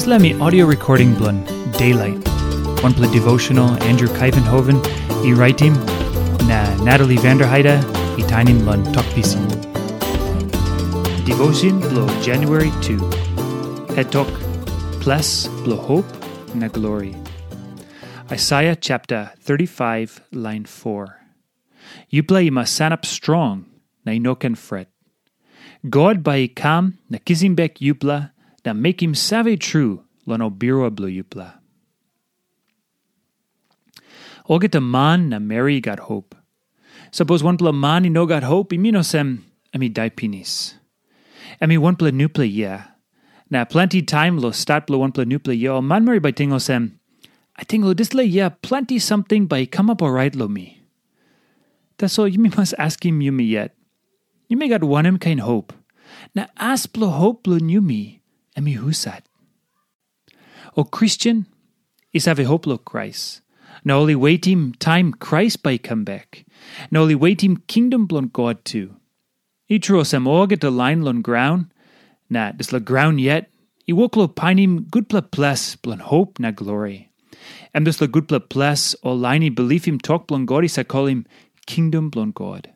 Islami audio recording blun Daylight. One play devotional Andrew Kivenhoven, I writing na Natalie Vanderheide, I tainim blun talk piece. Devotion blo January 2. Etok plus blo hope na glory. Isaiah chapter 35 line 4. You play you must stand up strong na you no can fret. God by kam na kizimbek yupla na make him save true lono biro blu yupla. Ogeta man na Mary got hope. Suppose one pla man he no got hope, iminosem emi daipinis. Emi one pla nupla yeah. Na plenty time lo stat pla one pla nupla yeah. O man Mary by tingosem. I think lo disla yeah plenty something by come up alright lo me. That's all you must ask him you me yet. You may got one him kind hope. Na asplo hope lo numi, emi husat. O Christian, is have a hope lo Christ. Na only wait him time Christ by come back. Na only wait him kingdom blon God too. Itro sem orget the line lon ground. Na this la ground yet. I walk lo pine him good pla plus blon hope na glory. And this la good pla plus or line he believe him talk blon God is I call him kingdom blon God.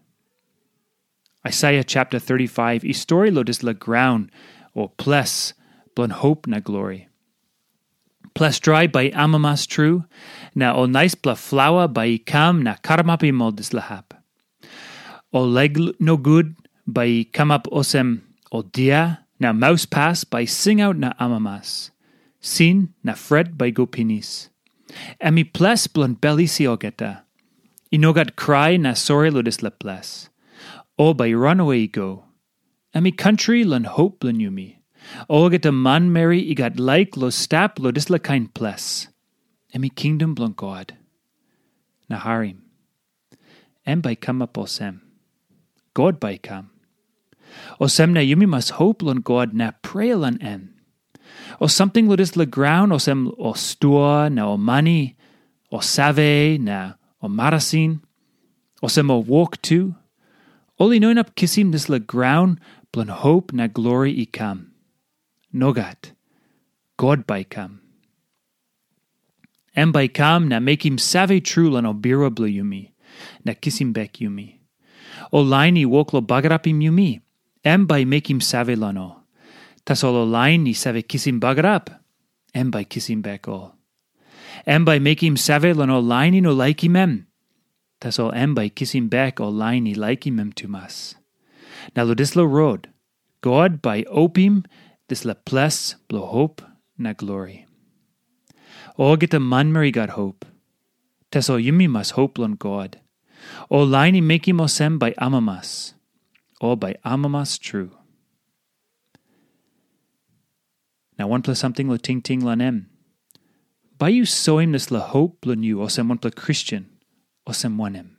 Isaiah chapter 35, is story lo dis la ground, or ples, blon hope na glory. Ples dry by amamas true, na o nice bla flower by kam na karmapi mol dis lahap. O leg no good by come up osem o dia, na mouse pass by sing out na amamas. Sin na fred by gopinis. Emi ples blon belly si ogeta. Inogat cry na sorry lo dis la ples. O by run away go. Emi country lon hope lon yumi. O get a man marry I got like lo stap lo disla kind bless. Emi kingdom blon God. Naharim. Em by come up osem. God by come. Osem na yumi must hope lon God na pray lon em. O something lo disla ground osem o stua na o money o save na o marasin. Osem o walk too. Oli noin up kissim this la ground, blon hope na glory I kam. Nogat, God by kam. Em by kam na make him save true lan obira blu yumi, na kissim back yumi. O line I wok lo bagrapim yumi, em by make him save lano. Tas olo line I save kissim bagrap, em by kissim back all. Em by make him save lano line I no like him em. Tas all em by kissim back all line I like him to mas. Na lo dislo road, God by opim disla ples blo hope na glory. O get a man Mary got hope. Tas all yumi mas hope lon God. O line I make him osem by amamas. O by amamas true. Now one plus something lo ting ting lon em. By you sow him this la hope lon you osem one plus Christian. Osem wanem.